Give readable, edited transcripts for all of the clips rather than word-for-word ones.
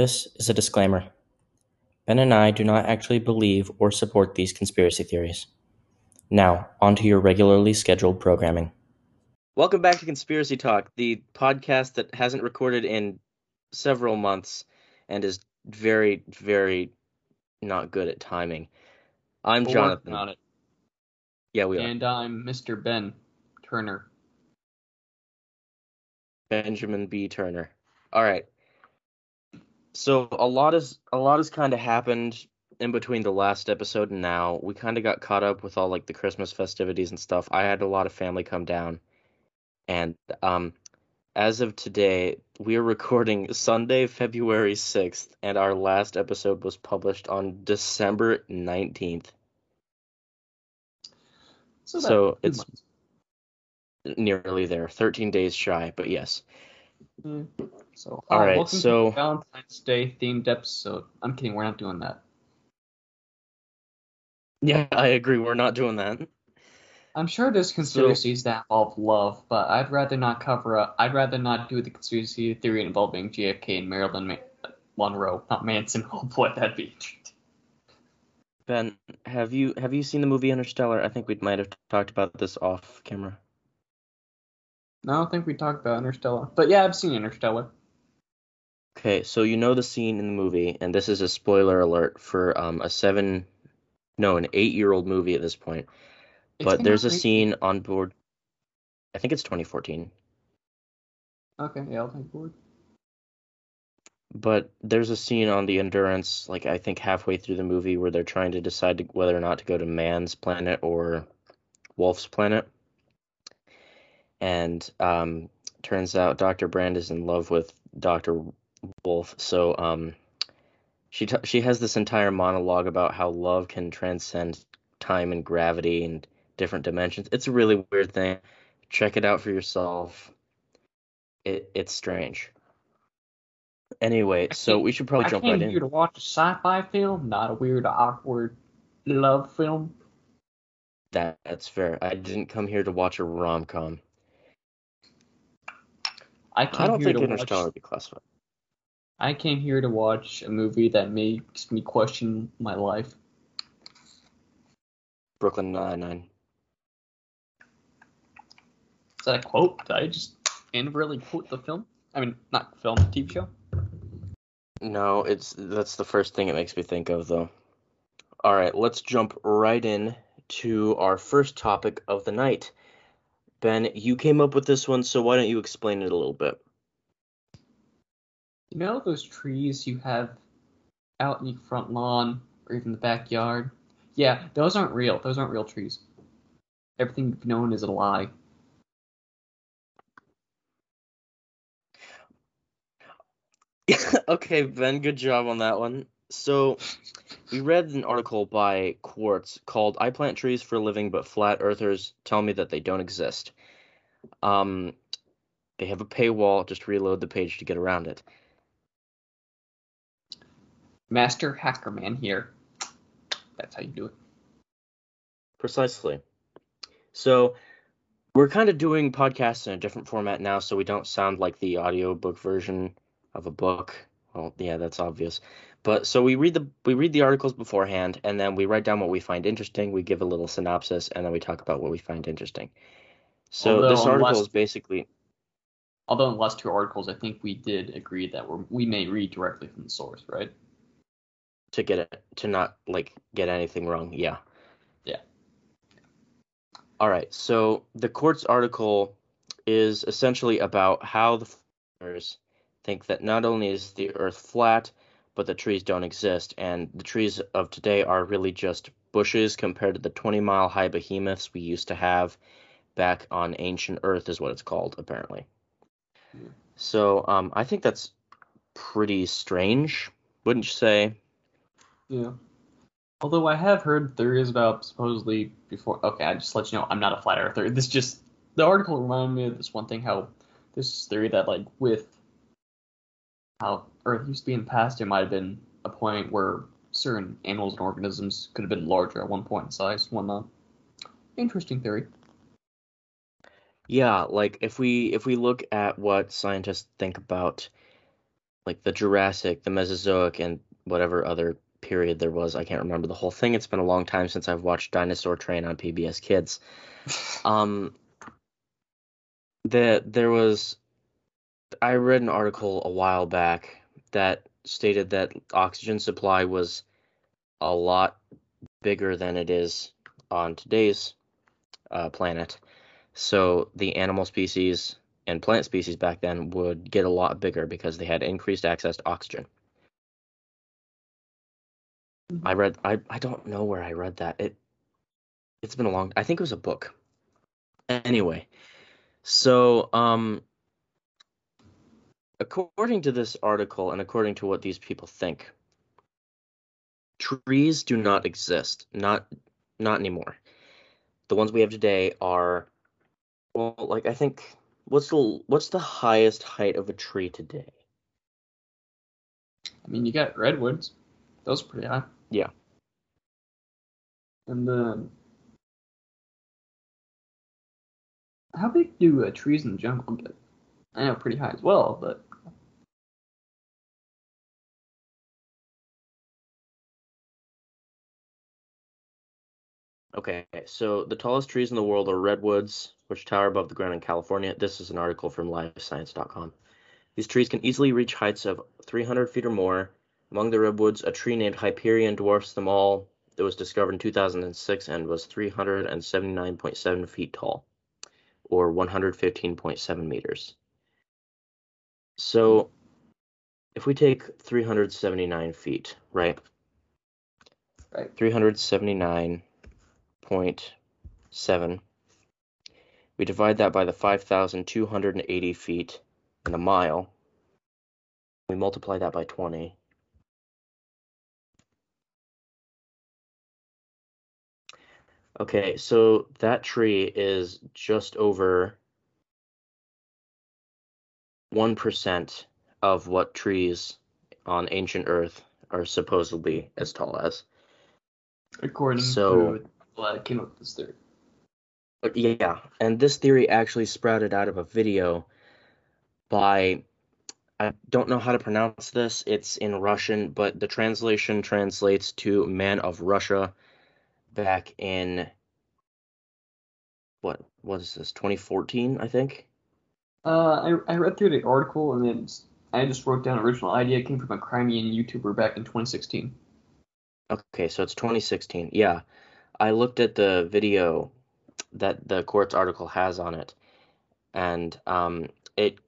This is a disclaimer. Ben and I do not actually believe or support these conspiracy theories. Now, on to your regularly scheduled programming. Welcome back to Conspiracy Talk, the podcast that hasn't recorded in several months and is very, very not good at timing. I'm Jonathan. On it. Yeah, we are. And I'm Mr. Ben Turner. Benjamin B. Turner. All right. So a lot has kind of happened in between the last episode and now. We kind of got caught up with all like the Christmas festivities and stuff. I had a lot of family come down, and as of today, we are recording Sunday, February 6th, and our last episode was published on December 19th. So it's months. Nearly there, 13 days shy, but yes. So, all right, welcome to the Valentine's Day themed episode. I'm kidding, we're not doing that. Yeah, I agree, we're not doing that. I'm sure there's conspiracies that involve love, but I'd rather not do the conspiracy theory involving JFK and Marilyn Monroe, not Manson. Oh boy, that'd be interesting. Ben, have you seen the movie Interstellar? I think we might have talked about this off camera. No, I don't think we talked about Interstellar. But yeah, I've seen Interstellar. Okay, so you know the scene in the movie, and this is a spoiler alert for an 8-year-old movie at this point. But there's a scene on board, I think it's 2014. Okay, yeah, I'll take board. But there's a scene on the Endurance, like I think halfway through the movie, where they're trying to decide whether or not to go to Mann's planet or Wolf's planet. And turns out Dr. Brand is in love with Dr. Wolf. So she has this entire monologue about how love can transcend time and gravity and different dimensions. It's a really weird thing. Check it out for yourself. It's strange. Anyway, so we should probably jump right in. I came here to watch a sci-fi film, not a weird, awkward love film. That's fair. I didn't come here to watch a rom-com. I don't think Interstellar would be classified. I came here to watch a movie that makes me question my life. Brooklyn 9-9. Is that a quote? Did I just inadvertently quote the film? I mean, not film, TV show? No, that's the first thing it makes me think of, though. All right, let's jump right in to our first topic of the night. Ben, you came up with this one, so why don't you explain it a little bit? You know those trees you have out in your front lawn or even the backyard? Yeah, those aren't real. Those aren't real trees. Everything you've known is a lie. Okay, Ben, good job on that one. So, we read an article by Quartz called "I Plant Trees for a Living, but Flat Earthers Tell Me That They Don't Exist." They have a paywall. Just reload the page to get around it. Master Hackerman here. That's how you do it. Precisely. So, we're kind of doing podcasts in a different format now, so we don't sound like the audiobook version of a book. Well, yeah, that's obvious. But so we read the articles beforehand, and then we write down what we find interesting. We give a little synopsis, and then we talk about what we find interesting. So this article is basically. Although in the last two articles, I think we did agree that we may read directly from the source, right? To get it to not like get anything wrong, yeah. Yeah. All right. So the Quartz article is essentially about how the farmers think that not only is the Earth flat, but the trees don't exist, and the trees of today are really just bushes compared to the 20-mile-high behemoths we used to have back on ancient Earth, is what it's called, apparently. Yeah. So I think that's pretty strange, wouldn't you say? Yeah. Although I have heard theories about supposedly before. Okay, I just let you know I'm not a flat earther. The article reminded me of this one thing, how this theory that like with how Earth used to be in the past, it might have been a point where certain animals and organisms could have been larger at one point in size. One interesting theory. Yeah, like if we look at what scientists think about like the Jurassic, the Mesozoic, and whatever other period there was. I can't remember the whole thing. It's been a long time since I've watched Dinosaur Train on PBS Kids. I read an article a while back that stated that oxygen supply was a lot bigger than it is on today's planet. So the animal species and plant species back then would get a lot bigger because they had increased access to oxygen. I don't know where I read that. It's been a long, I think it was a book. Anyway, so according to this article and according to what these people think, trees do not exist, not anymore. The ones we have today are, well, like, I think what's the highest height of a tree today? I mean, you got redwoods. Those are pretty high. Yeah. And then, how big do trees in the jungle get? I know, pretty high as well, but okay, so the tallest trees in the world are redwoods, which tower above the ground in California. This is an article from LiveScience.com. These trees can easily reach heights of 300 feet or more. Among the redwoods, a tree named Hyperion dwarfs them all. It was discovered in 2006 and was 379.7 feet tall, or 115.7 meters. So if we take 379 feet, right? 379.7. We divide that by the 5,280 feet in a mile. We multiply that by 20. Okay, so that tree is just over 1% of what trees on ancient Earth are supposedly as tall as. According to I came up with this theory. Yeah, and this theory actually sprouted out of a video by, I don't know how to pronounce this, it's in Russian, but the translation translates to Man of Russia back in, what is this, 2014, I think? I read through the article, and then I just wrote down original idea. It came from a Crimean YouTuber back in 2016. Okay, so it's 2016, yeah. I looked at the video that the Quartz article has on it, and it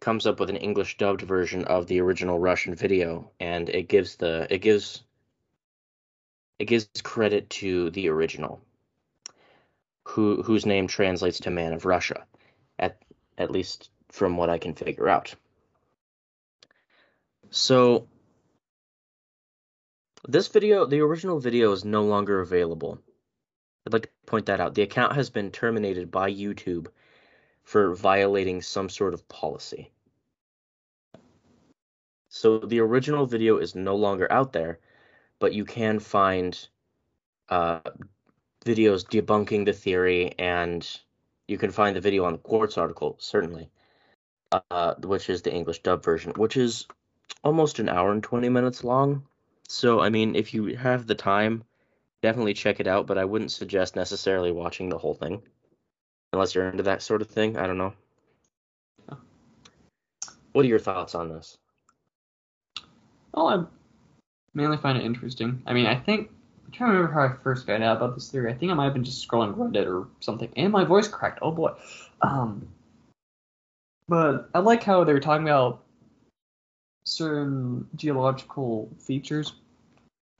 comes up with an English dubbed version of the original Russian video, and it gives credit to the original, whose name translates to Man of Russia, at least from what I can figure out. So this video, the original video, is no longer available. I'd like to point that out. The account has been terminated by YouTube for violating some sort of policy. So the original video is no longer out there, but you can find videos debunking the theory, and you can find the video on the Quartz article, certainly, which is the English dub version, which is almost an hour and 20 minutes long. So, I mean, if you have the time, definitely check it out, but I wouldn't suggest necessarily watching the whole thing, unless you're into that sort of thing. I don't know. What are your thoughts on this? Well, I mainly find it interesting. I mean, I'm trying to remember how I first found out about this theory. I think I might have been just scrolling Reddit or something, and my voice cracked. Oh, boy. But I like how they were talking about certain geological features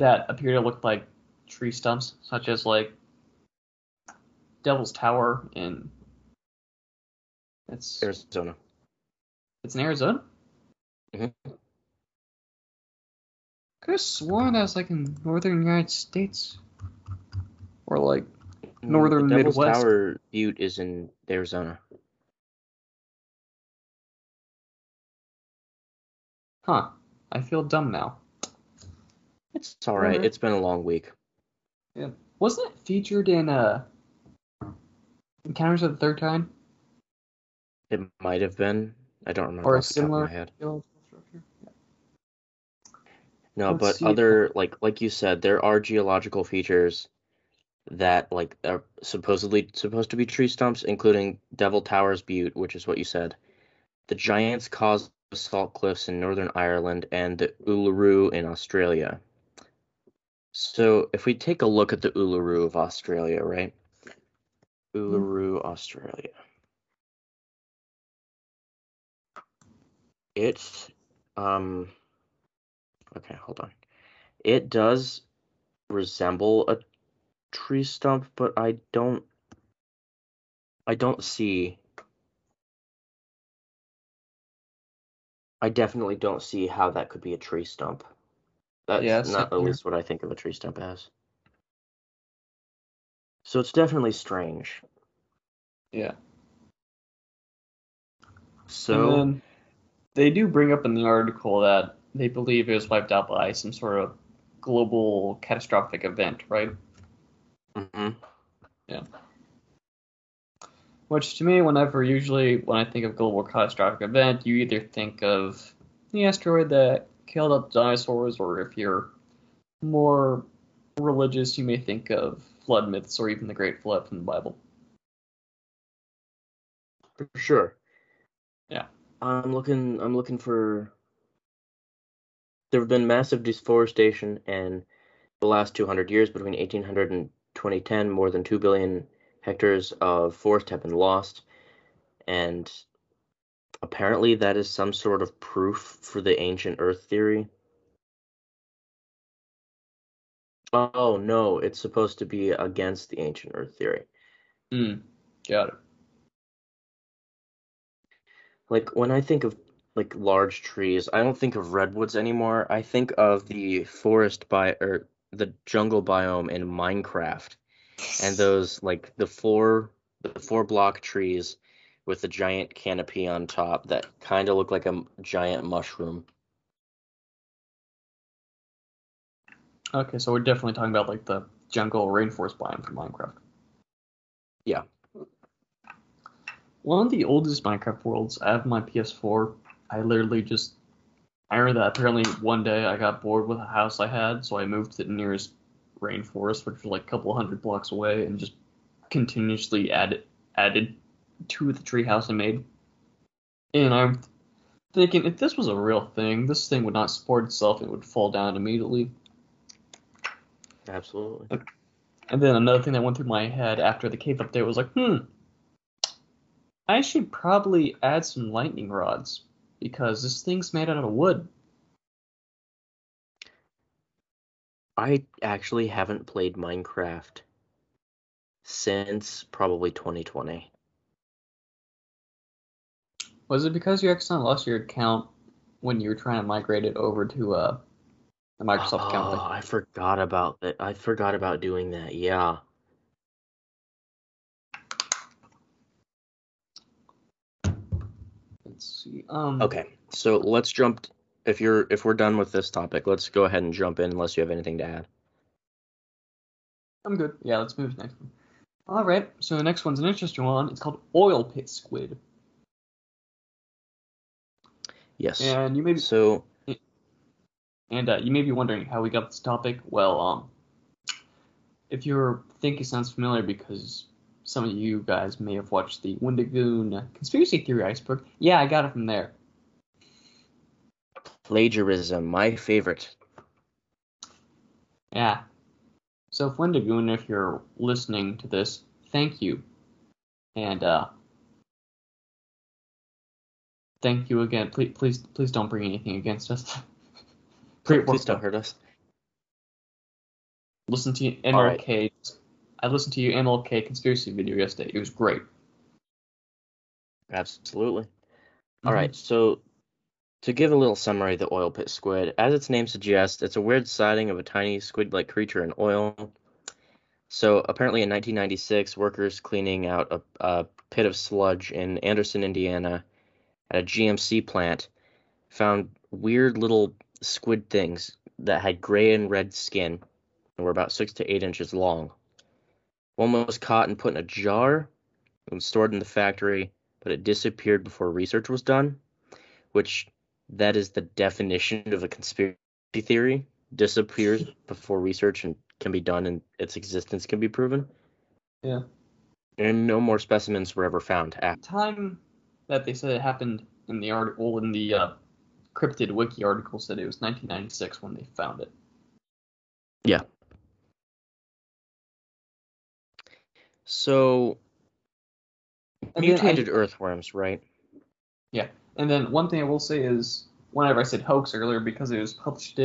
that appear to look like tree stumps, such as like Devil's Tower in Arizona. It's in Arizona? Mm-hmm. I could have sworn that was like in northern United States or like northern Midwest. Devil's Tower Butte is in Arizona. Huh. I feel dumb now. It's all right. It's been a long week. Yeah. Wasn't it featured in Encounters of the Third Kind? It might have been. I don't remember. Or a similar. Yeah. No, but other, like you said, there are geological features that like are supposed to be tree stumps, including Devil Towers Butte, which is what you said, the Giants Cause salt cliffs in Northern Ireland, and the Uluru in Australia. So if we take a look at the Uluru of Australia, right? Uluru, Australia. It's okay, hold on. It does resemble a tree stump, but I don't see. I definitely don't see how that could be a tree stump. That's not at least what I think of a tree stump as. So it's definitely strange. Yeah. So they do bring up in an article that they believe it was wiped out by some sort of global catastrophic event, right? Mm-hmm. Yeah. Which to me, when I think of global catastrophic event, you either think of the asteroid that killed up dinosaurs, or if you're more religious, you may think of flood myths or even the Great Flood from the Bible. For sure. Yeah. I'm looking for. There have been massive deforestation in the last 200 years. Between 1800 and 2010, more than 2 billion hectares of forest have been lost, and apparently that is some sort of proof for the ancient Earth theory. Oh no, it's supposed to be against the ancient Earth theory. Got it. Like when I think of like large trees, I don't think of redwoods anymore. I think of the forest or the jungle biome in Minecraft. And those, like, the four block trees with the giant canopy on top that kind of look like a giant mushroom. Okay, so we're definitely talking about, like, the jungle rainforest biome from Minecraft. Yeah. One of the oldest Minecraft worlds, I have my PS4. I remember that apparently one day I got bored with a house I had, so I moved to the nearest rainforest, which was like a couple hundred blocks away, and just continuously added to the treehouse I made. And I'm thinking, if this was a real thing, this thing would not support itself. It would fall down immediately. Absolutely. Okay. And then another thing that went through my head after the cave update was like, I should probably add some lightning rods, because this thing's made out of wood. I actually haven't played Minecraft since probably 2020. Was it because you accidentally lost your account when you were trying to migrate it over to the Microsoft account? Oh, I forgot about that. I forgot about doing that, yeah. Let's see. Okay, so let's jump... If we're done with this topic, let's go ahead and jump in unless you have anything to add. I'm good. Yeah, let's move to the next one. All right, so the next one's an interesting one. It's called oil pit squid. Yes. And you may be wondering how we got this topic. Well, if your thinking sounds familiar, because some of you guys may have watched the Wendigoon conspiracy theory iceberg. Yeah, I got it from there. Plagiarism, my favorite. Yeah. So, Wendigoon, if you're listening to this, thank you. And, thank you again. Please don't bring anything against us. Please don't hurt us. Listen to you, MLK. Right. I listened to your MLK conspiracy video yesterday. It was great. Absolutely. Mm-hmm. All right, so... to give a little summary of the oil pit squid, as its name suggests, it's a weird sighting of a tiny squid-like creature in oil. So apparently in 1996, workers cleaning out a pit of sludge in Anderson, Indiana, at a GMC plant, found weird little squid things that had gray and red skin and were about 6 to 8 inches long. One was caught and put in a jar and stored in the factory, but it disappeared before research was done, which... that is the definition of a conspiracy theory disappears before research and can be done and its existence can be proven. Yeah. And no more specimens were ever found. At the time that they said it happened in the article, in the cryptid wiki article, said it was 1996 when they found it. Yeah. So, mutated earthworms, right? Yeah. And then one thing I will say is, whenever I said hoax earlier, because it was published,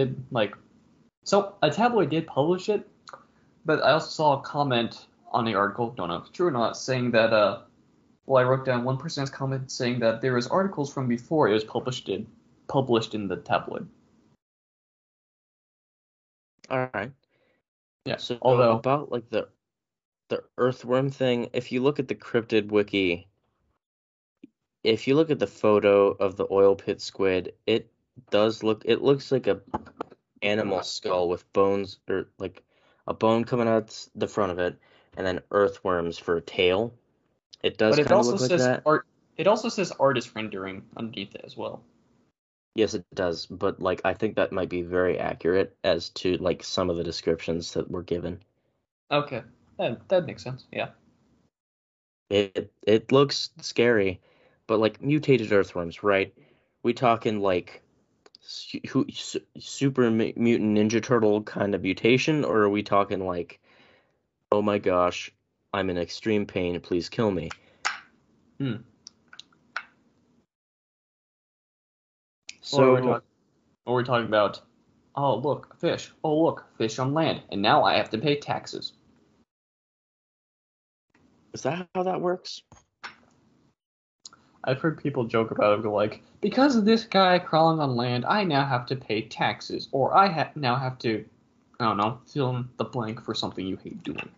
so a tabloid did publish it, but I also saw a comment on the article, don't know if it's true or not, saying that, I wrote down one person's comment saying that there was articles from before it was published in the tabloid. All right. Yeah. So although about the earthworm thing, if you look at the cryptid wiki, if you look at the photo of the oil pit squid, it looks like a animal skull with bones, or like a bone coming out the front of it, and then earthworms for a tail. It does kind of look like that. It also says artist rendering underneath it as well. Yes, it does, but I think that might be very accurate as to some of the descriptions that were given. Okay, that makes sense. Yeah. It looks scary, but mutated earthworms, right? We talking super mutant Ninja Turtle kind of mutation, or are we talking oh my gosh, I'm in extreme pain, please kill me? So we're talking about, oh look, fish on land, and now I have to pay taxes. Is that how that works? I've heard people joke about it, because of this guy crawling on land, I now have to pay taxes, or I now have to, I don't know, fill in the blank for something you hate doing.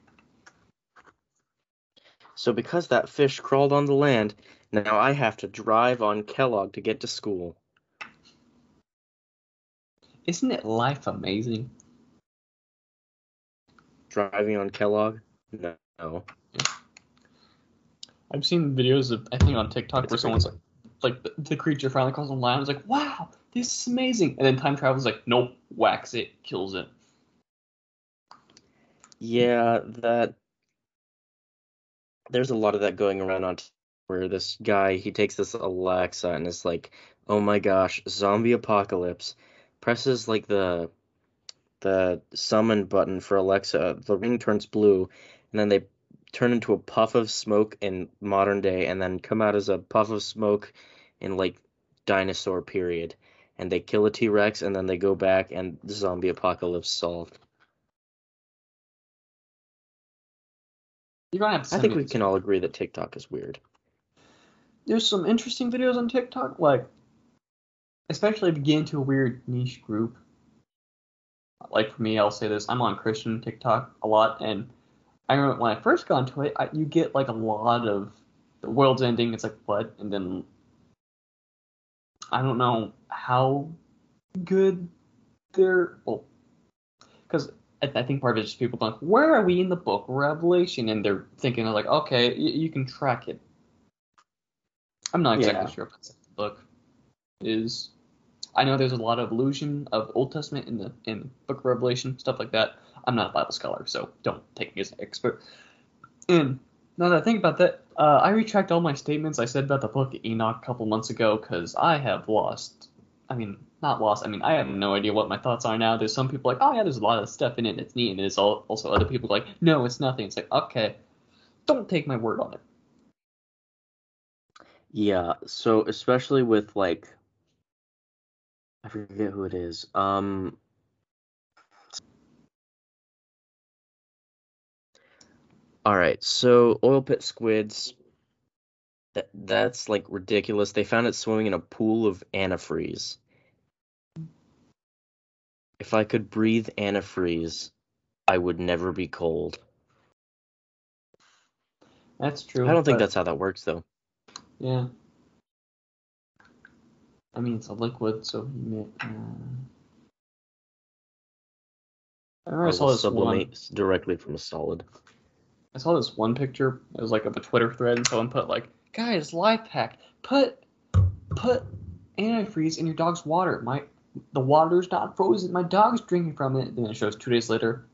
So because that fish crawled on the land, now I have to drive on Kellogg to get to school. Isn't it life amazing? Driving on Kellogg? No. I've seen videos of, I think on TikTok, where someone's the creature finally calls on land. It's wow, this is amazing. And then time travel's nope, whacks it, kills it. Yeah, there's a lot of that going around on where this guy, he takes this Alexa and it's oh my gosh, zombie apocalypse. Presses the summon button for Alexa, the ring turns blue, and then they turn into a puff of smoke in modern day, and then come out as a puff of smoke in dinosaur period, and they kill a T-Rex, and then they go back and the zombie apocalypse solved. I think we can all agree that TikTok is weird. There's some interesting videos on TikTok, especially if you get into a weird niche group. For me, I'll say this, I'm on Christian TikTok a lot, and I remember when I first got into it, you get a lot of the world's ending. It's what? And then I don't know how good they're. Well, because I think part of it is just people going, where are we in the book Revelation? And they're thinking, okay, you can track it. I'm not exactly sure if that's what the book is. I know there's a lot of allusion of Old Testament in the book of Revelation, stuff like that. I'm not a Bible scholar, so don't take me as an expert. And now that I think about that, I retract all my statements I said about the book of Enoch a couple months ago, because I have lost. I mean, not lost. I mean, I have no idea what my thoughts are now. There's some people oh yeah, there's a lot of stuff in it. It's neat. And there's also other people no, it's nothing. It's okay, don't take my word on it. Yeah. So especially with I forget who it is. All right, so oil pit squids, that's ridiculous. They found it swimming in a pool of antifreeze. If I could breathe antifreeze, I would never be cold. That's true. I don't think that's how that works, though. Yeah. I mean, it's a liquid, so he may... I saw this sublimate one directly from a solid. I saw this one picture, it was of a Twitter thread, and someone put guys, life hack, put antifreeze in your dog's water, might the water's not frozen, my dog's drinking from it. Then it shows 2 days later,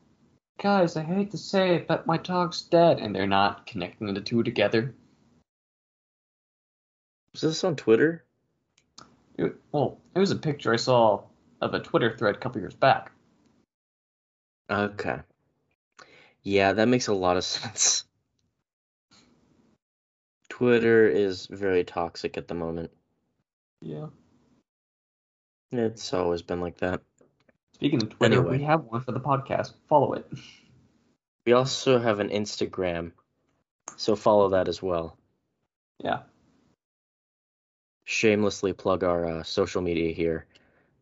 guys, I hate to say it, but my dog's dead. And they're not connecting the two together. Is this on Twitter? It was a picture I saw of a Twitter thread a couple years back. Okay. Yeah, that makes a lot of sense. Twitter is very toxic at the moment. Yeah. It's always been like that. Speaking of Twitter, anyway, we have one for the podcast. Follow it. We also have an Instagram, so follow that as well. Yeah. Shamelessly plug our social media here,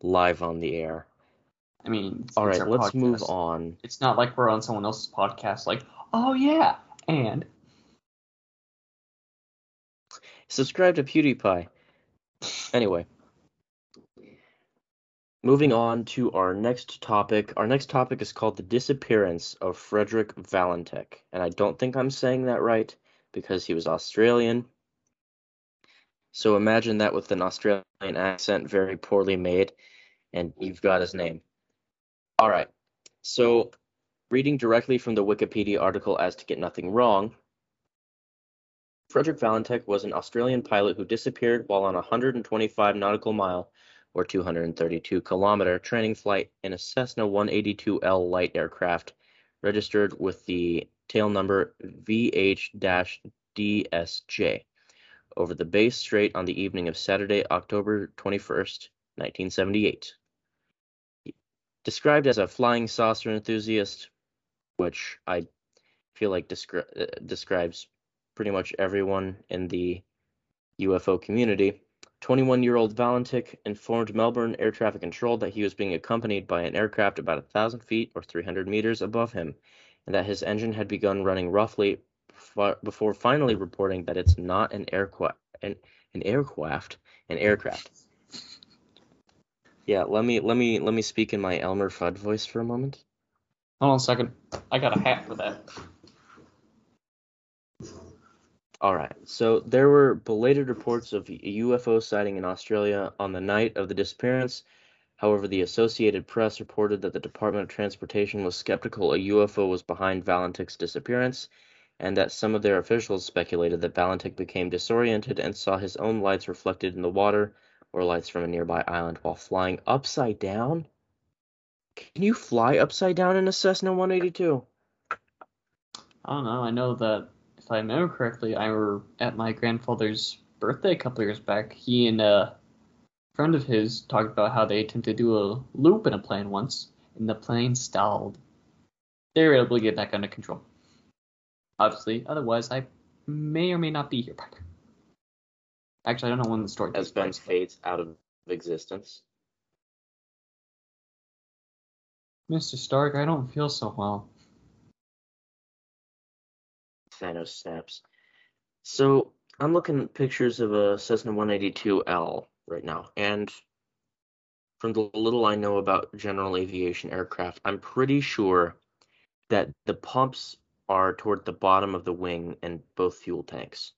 live on the air. I mean, all right, let's podcast. Move on. It's not like we're on someone else's podcast, like, oh yeah, and subscribe to PewDiePie. Anyway, moving on to our next topic. Our next topic is called The Disappearance of Frederick Valentich. And I don't think I'm saying that right because he was Australian. So imagine that with an Australian accent, very poorly made, and you've got his name. All right. So reading directly from the Wikipedia article as to get nothing wrong, Frederick Valentich was an Australian pilot who disappeared while on a 125 nautical mile or 232 kilometer training flight in a Cessna 182L light aircraft registered with the tail number VH-DSJ over the Bay Strait on the evening of Saturday, October 21st, 1978. Described as a flying saucer enthusiast, which I feel like describes pretty much everyone in the UFO community, 21-year-old Valentich informed Melbourne Air Traffic Control that he was being accompanied by an aircraft about 1,000 feet or 300 meters above him, and that his engine had begun running roughly before finally reporting that it's not an aircraft. Yeah, let me speak in my Elmer Fudd voice for a moment. Hold on a second. I got a hat for that. All right, so there were belated reports of UFO sighting in Australia on the night of the disappearance. However, the Associated Press reported that the Department of Transportation was skeptical a UFO was behind Valentich's disappearance, and that some of their officials speculated that Valentich became disoriented and saw his own lights reflected in the water or lights from a nearby island while flying upside down. Can you fly upside down in a Cessna 182? I don't know. I know that, if I remember correctly, I were at my grandfather's birthday a couple years back. He and a friend of his talked about how they attempted to do a loop in a plane once, and the plane stalled. They were able to get back under control. Obviously, otherwise I may or may not be here. Actually, I don't know when the story goes. As Ben fades out of existence. Mr. Stark, I don't feel so well. Thanos snaps. So I'm looking at pictures of a Cessna 182L right now, and from the little I know about general aviation aircraft, I'm pretty sure that the pumps are toward the bottom of the wing and both fuel tanks.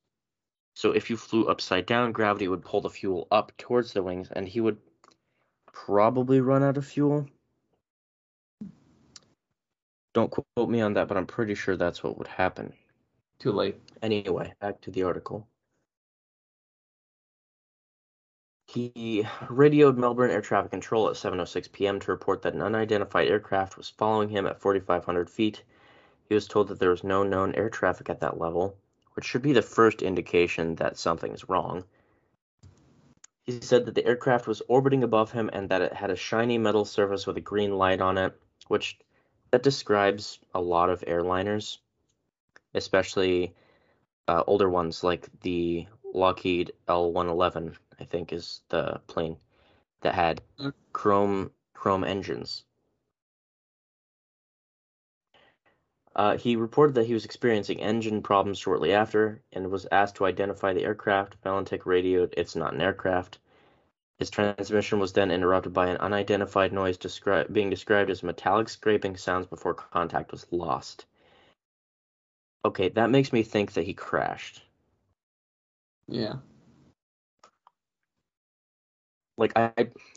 So if you flew upside down, gravity would pull the fuel up towards the wings, and he would probably run out of fuel. Don't quote me on that, but I'm pretty sure that's what would happen. Too late. Anyway, back to the article. He radioed Melbourne Air Traffic Control at 7:06 p.m. to report that an unidentified aircraft was following him at 4,500 feet. He was told that there was no known air traffic at that level, which should be the first indication that something is wrong. He said that the aircraft was orbiting above him and that it had a shiny metal surface with a green light on it, which that describes a lot of airliners, especially older ones like the Lockheed L-111, I think is the plane that had chrome engines. He reported that he was experiencing engine problems shortly after and was asked to identify the aircraft. Valentich radioed, "It's not an aircraft." His transmission was then interrupted by an unidentified noise being described as metallic scraping sounds before contact was lost. Okay, that makes me think that he crashed. Yeah. like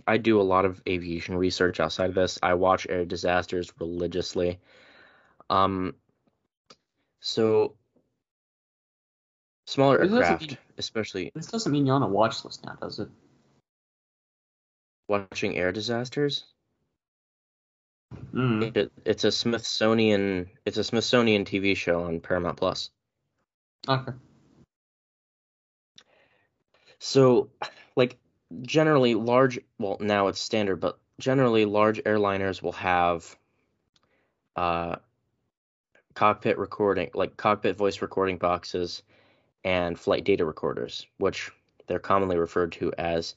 I do a lot of aviation research outside of this. I watch air disasters religiously. So smaller aircraft, especially. This doesn't mean you're on a watch list now, does it? Watching air disasters. Mm. It's a Smithsonian TV show on Paramount Plus. Okay. So, like, generally large, well, now it's standard, but generally large airliners will have cockpit recording, like cockpit voice recording boxes and flight data recorders, which they're commonly referred to as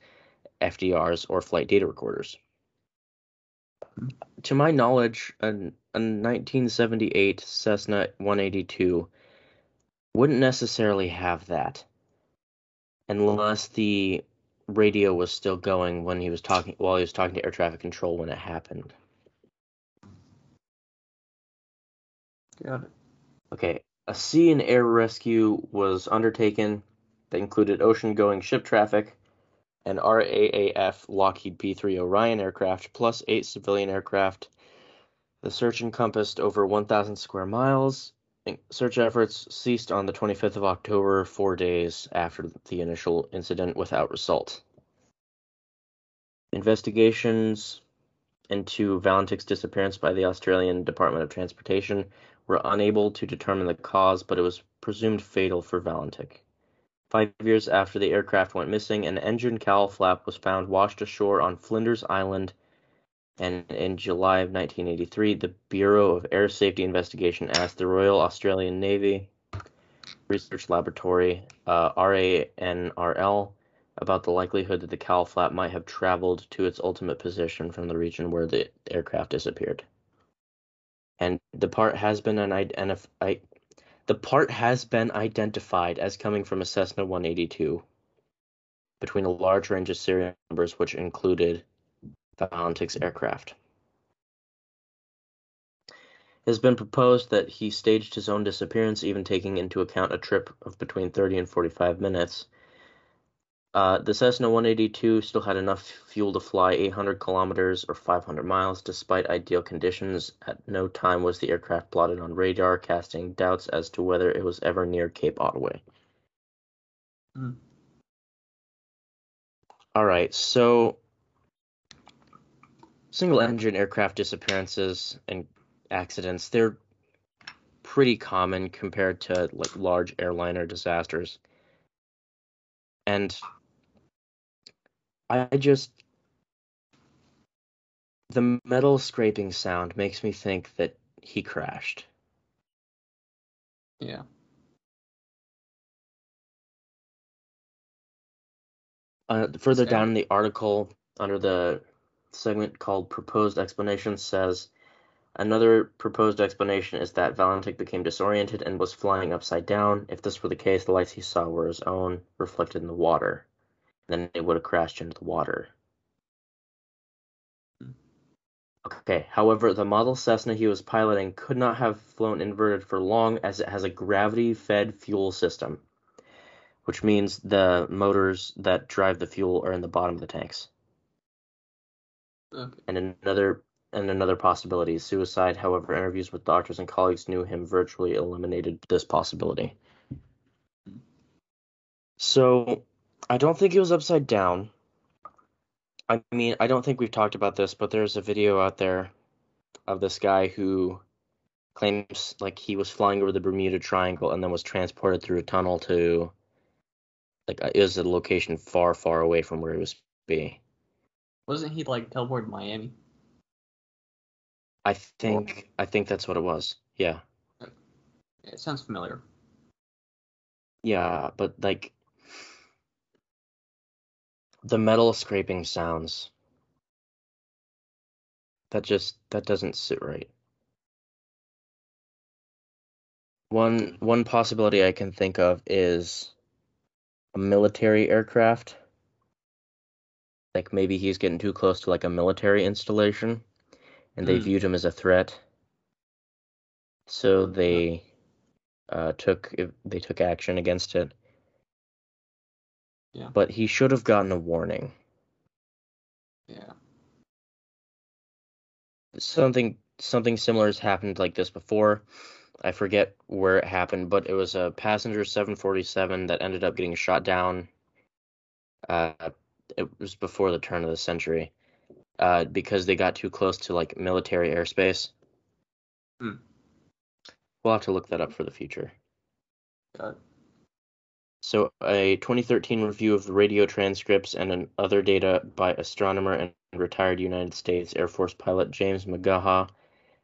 FDRs or flight data recorders. To my knowledge, a 1978 Cessna 182 wouldn't necessarily have that, unless the radio was still going when he was talking, while he was talking to air traffic control when it happened. Got it. Okay, a sea and air rescue was undertaken that included ocean-going ship traffic, an RAAF Lockheed P-3 Orion aircraft, plus 8 civilian aircraft. The search encompassed over 1,000 square miles. Search efforts ceased on the 25th of October, 4 days after the initial incident, without result. Investigations into Valentich's disappearance by the Australian Department of Transportation were unable to determine the cause, but it was presumed fatal for Valentich. 5 years after the aircraft went missing, an engine cowl flap was found washed ashore on Flinders Island, and in July of 1983, the Bureau of Air Safety Investigation asked the Royal Australian Navy Research Laboratory, RANRL, about the likelihood that the cowl flap might have traveled to its ultimate position from the region where the aircraft disappeared. And the part has been identified as coming from a Cessna 182 between a large range of serial numbers, which included Valentich's aircraft. It has been proposed that he staged his own disappearance, even taking into account a trip of between 30 and 45 minutes. The Cessna 182 still had enough fuel to fly 800 kilometers or 500 miles, despite ideal conditions. At no time was the aircraft plotted on radar, casting doubts as to whether it was ever near Cape Otway. Mm. All right, so single-engine aircraft disappearances and accidents, they're pretty common compared to like large airliner disasters. And the metal scraping sound makes me think that he crashed. Yeah. Further down in the article, under the segment called Proposed Explanation, says, another proposed explanation is that Valentich became disoriented and was flying upside down. If this were the case, the lights he saw were his own, reflected in the water. Then it would have crashed into the water. Okay, however, the model Cessna he was piloting could not have flown inverted for long, as it has a gravity-fed fuel system, which means the motors that drive the fuel are in the bottom of the tanks. Okay. And another possibility is suicide. However, interviews with doctors and colleagues knew him virtually eliminated this possibility. So I don't think he was upside down. I mean, I don't think we've talked about this, but there's a video out there of this guy who claims like he was flying over the Bermuda Triangle and then was transported through a tunnel to, like, it was a location far, far away from where he was supposed to be. Wasn't he like teleported to Miami? I think that's what it was. Yeah. It sounds familiar. Yeah, but like the metal scraping sounds, that doesn't sit right. One possibility I can think of is a military aircraft. Like maybe he's getting too close to like a military installation, and they viewed him as a threat, so they took action against it. Yeah. But he should have gotten a warning. Yeah. Something similar has happened like this before. I forget where it happened, but it was a passenger 747 that ended up getting shot down. It was before the turn of the century, because they got too close to like military airspace. We'll have to look that up for the future. God. So a 2013 review of the radio transcripts and other data by astronomer and retired United States Air Force pilot James McGaha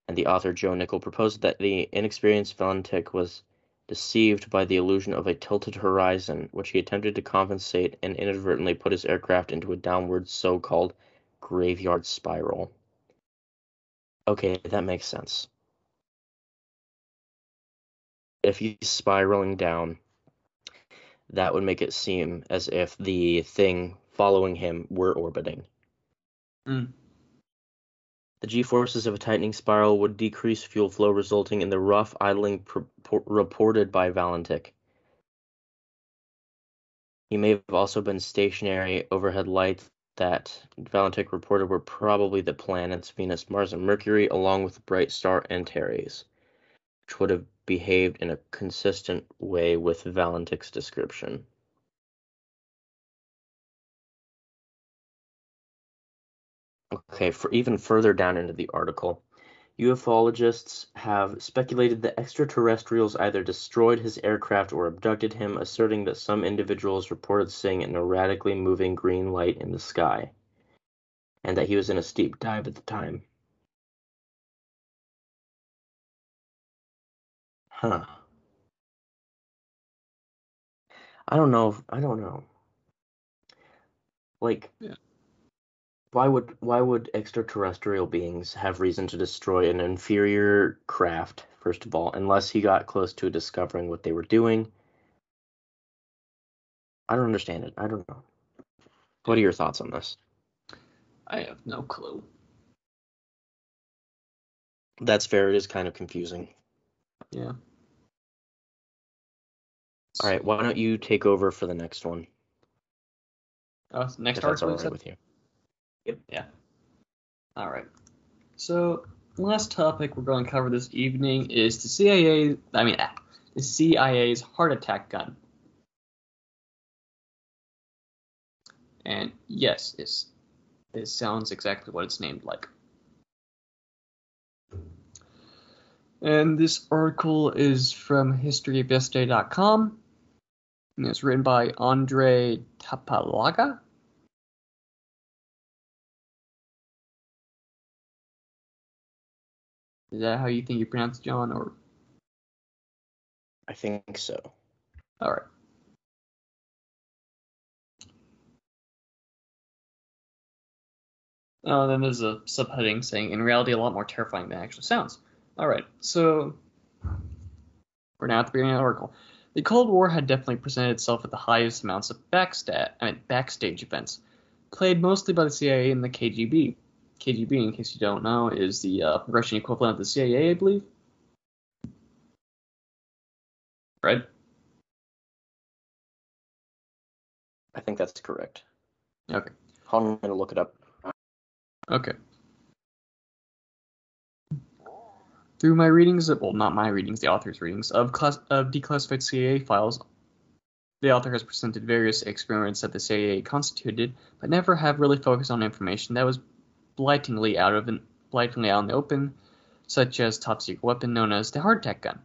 and the author Joe Nickel proposed that the inexperienced Valentich was deceived by the illusion of a tilted horizon, which he attempted to compensate and inadvertently put his aircraft into a downward so-called graveyard spiral. Okay, that makes sense. If he's spiraling down, that would make it seem as if the thing following him were orbiting. Mm. The G-forces of a tightening spiral would decrease fuel flow, resulting in the rough idling reported by Valentich. He may have also been stationary overhead lights that Valentich reported were probably the planets Venus, Mars, and Mercury, along with the bright star Antares, which would have behaved in a consistent way with Valentich's description. Okay, for even further down into the article, ufologists have speculated that extraterrestrials either destroyed his aircraft or abducted him, asserting that some individuals reported seeing an erratically moving green light in the sky, and that he was in a steep dive at the time. Huh. I don't know. Like... Yeah. Why would extraterrestrial beings have reason to destroy an inferior craft, first of all, unless he got close to discovering what they were doing? I don't understand it. I don't know. What are your thoughts on this? I have no clue. That's fair. It is kind of confusing. Yeah. All right. Why don't you take over for the next one? Next article. That's all right with you. Yep. Yeah. All right. So, last topic we're going to cover this evening is the CIA's heart attack gun. And yes, it sounds exactly what it's named like. And this article is from historyofyesterday.com. And it's written by Andre Tapalaga. Is that how you think you pronounce it, John? Or I think so. All right. Oh, then there's a subheading saying, in reality, a lot more terrifying than it actually sounds. All right, so we're now at the beginning of the article. The Cold War had definitely presented itself with the highest amounts of backstage events, played mostly by the CIA and the KGB. KGB, in case you don't know, is the Russian equivalent of the CIA, I believe. Right? I think that's correct. Okay. Hold on, I'm going to look it up. Okay. Through my readings of, well, not my readings, the author's readings, of declassified CIA files, the author has presented various experiments that the CIA constituted, but never have really focused on information that was blatantly out in the open, such as top-secret weapon known as the heart attack gun.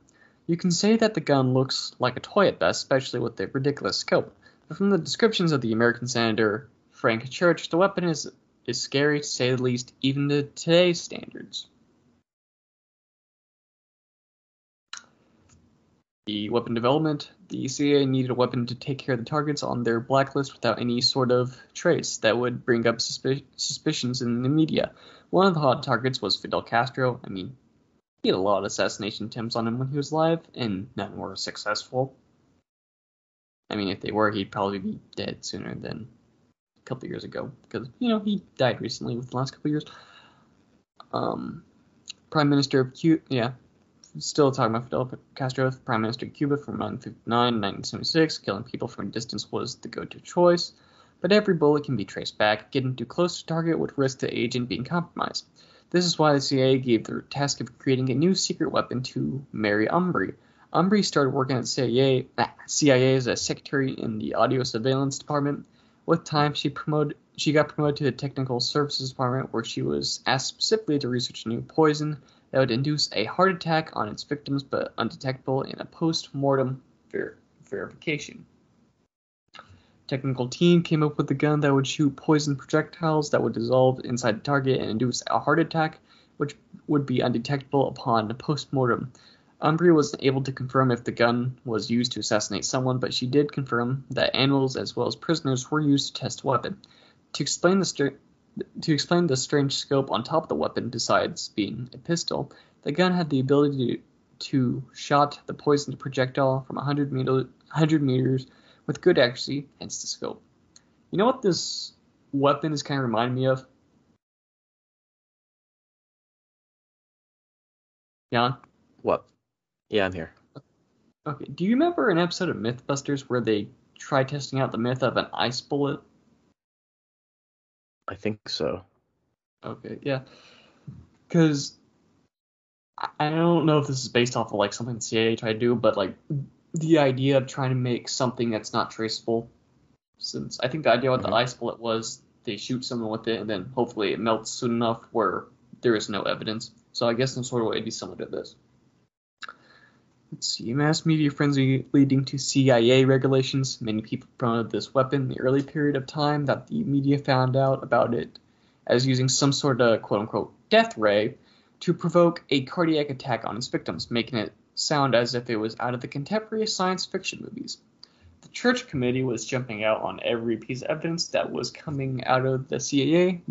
You can say that the gun looks like a toy at best, especially with the ridiculous scope. But from the descriptions of the American Senator Frank Church, the weapon is scary, to say the least, even to today's standards. The weapon development. The CIA needed a weapon to take care of the targets on their blacklist without any sort of trace that would bring up suspicions in the media. One of the hot targets was Fidel Castro. I mean, he had a lot of assassination attempts on him when he was alive, and none were successful. I mean, if they were, he'd probably be dead sooner than a couple of years ago, because, you know, he died recently within the last couple of years. Prime Minister of Cuba, yeah. Still talking about Fidel Castro, Prime Minister of Cuba from 1959 to 1976, killing people from a distance was the go-to choice. but every bullet can be traced back. Getting too close to target would risk the agent being compromised. This is why the CIA gave the task of creating a new secret weapon to Mary Umbry. Umbry started working at CIA as a secretary in the audio surveillance department. With time, she got promoted to the technical services department, where she was asked specifically to research a new poison that would induce a heart attack on its victims, but undetectable in a post-mortem verification. Technical team came up with a gun that would shoot poison projectiles that would dissolve inside the target and induce a heart attack, which would be undetectable upon post-mortem. Umbry wasn't able to confirm if the gun was used to assassinate someone, but she did confirm that animals as well as prisoners were used to test the weapon. To explain the strange scope on top of the weapon, besides being a pistol, the gun had the ability to shot the poisoned projectile from 100 meters with good accuracy, hence the scope. You know what this weapon is kind of reminding me of? Jan? What? Yeah, I'm here. Okay, do you remember an episode of Mythbusters where they try testing out the myth of an ice bullet? I think so. Okay, yeah. Because I don't know if this is based off of like something the CIA tried to do, but like the idea of trying to make something that's not traceable. Since I think the idea with the ice bullet was they shoot someone with it and then hopefully it melts soon enough where there is no evidence. So I guess in sort of way it'd be similar to this. Let's see, mass media frenzy leading to CIA regulations. Many people promoted this weapon in the early period of time that the media found out about it as using some sort of quote-unquote death ray to provoke a cardiac attack on its victims, making it sound as if it was out of the contemporary science fiction movies. The Church Committee was jumping out on every piece of evidence that was coming out of the CIA.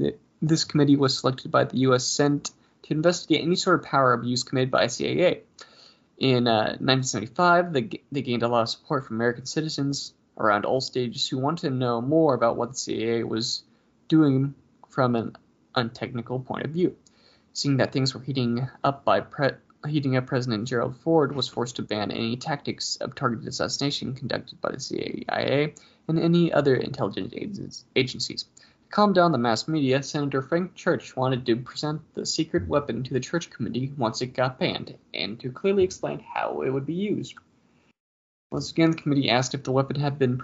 This committee was selected by the U.S. Senate to investigate any sort of power abuse committed by CIA. In 1975, they gained a lot of support from American citizens around all stages who wanted to know more about what the CIA was doing from an untechnical point of view. Seeing that things were heating up, President Gerald Ford was forced to ban any tactics of targeted assassination conducted by the CIA and any other intelligence agencies. To calm down the mass media, Senator Frank Church wanted to present the secret weapon to the Church Committee once it got banned, and to clearly explain how it would be used. Once again, the committee asked if the weapon had been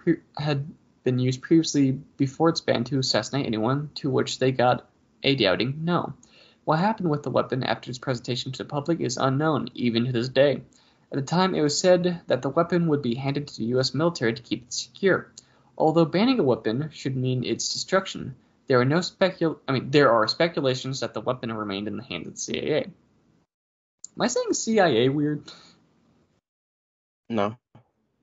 used previously before its ban to assassinate anyone, to which they got a doubting no. What happened with the weapon after its presentation to the public is unknown, even to this day. At the time, it was said that the weapon would be handed to the U.S. military to keep it secure. Although banning a weapon should mean its destruction, there are speculations that the weapon remained in the hands of the CIA. Am I saying CIA weird? No.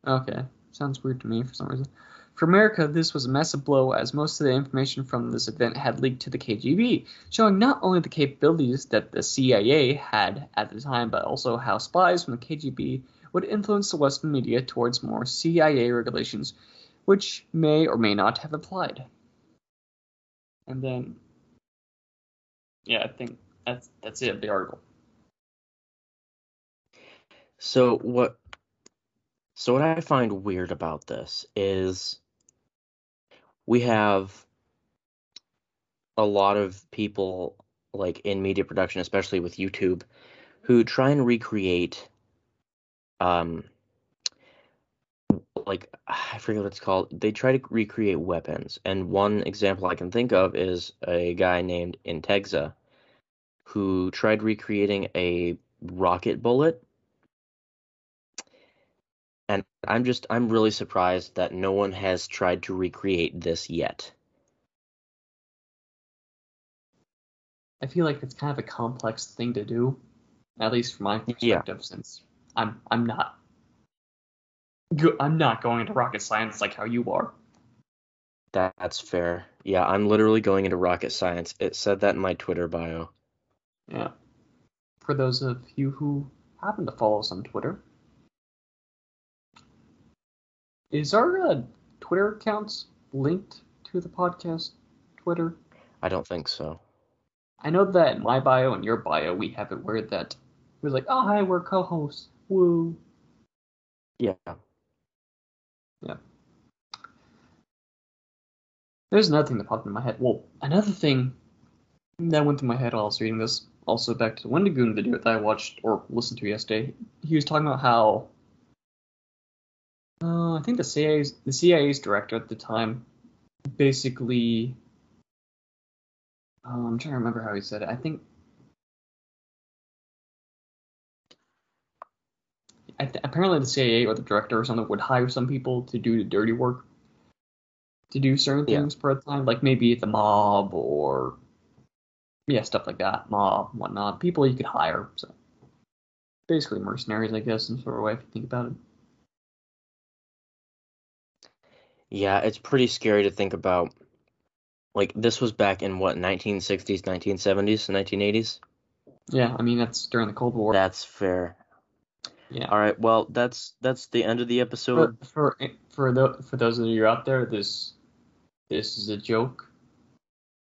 Okay. Sounds weird to me for some reason. For America, this was a massive blow, as most of the information from this event had leaked to the KGB, showing not only the capabilities that the CIA had at the time, but also how spies from the KGB would influence the Western media towards more CIA regulations, which may or may not have applied. And then, yeah, I think that's it, the article. So what I find weird about this is we have a lot of people, like, in media production, especially with YouTube, who try and recreate, like, I forget what it's called. They try to recreate weapons. And one example I can think of is a guy named Intexa who tried recreating a rocket bullet. And I'm really surprised that no one has tried to recreate this yet. I feel like it's kind of a complex thing to do, at least from my perspective, since I'm not going into rocket science like how you are. That's fair. Yeah, I'm literally going into rocket science. It said that in my Twitter bio. Yeah. For those of you who happen to follow us on Twitter, is our Twitter accounts linked to the podcast Twitter? I don't think so. I know that in my bio and your bio, we have it where that we're like, oh, hi, we're co-hosts. Woo. Yeah. There's another thing that popped in my head. Well, another thing that went through my head while I was reading this, also back to the Wendigoon video that I watched or listened to yesterday, he was talking about how I think the CIA's director at the time basically, I'm trying to remember how he said it. Apparently the CIA or the director or something would hire some people to do the dirty work, to do certain things for a time, like maybe the mob or stuff like that, mob, whatnot, people you could hire. So basically mercenaries, I guess, in sort of way if you think about it. Yeah, it's pretty scary to think about. Like, this was back in, 1960s, 1970s, 1980s? Yeah, I mean, that's during the Cold War. That's fair. Yeah. All right, well, that's the end of the episode. For those of you out there, this is a joke.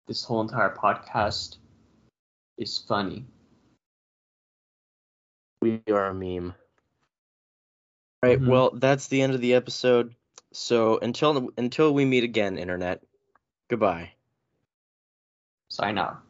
This whole entire podcast is funny. We are a meme. All right, well, that's the end of the episode. So until we meet again, Internet, goodbye. Sign up.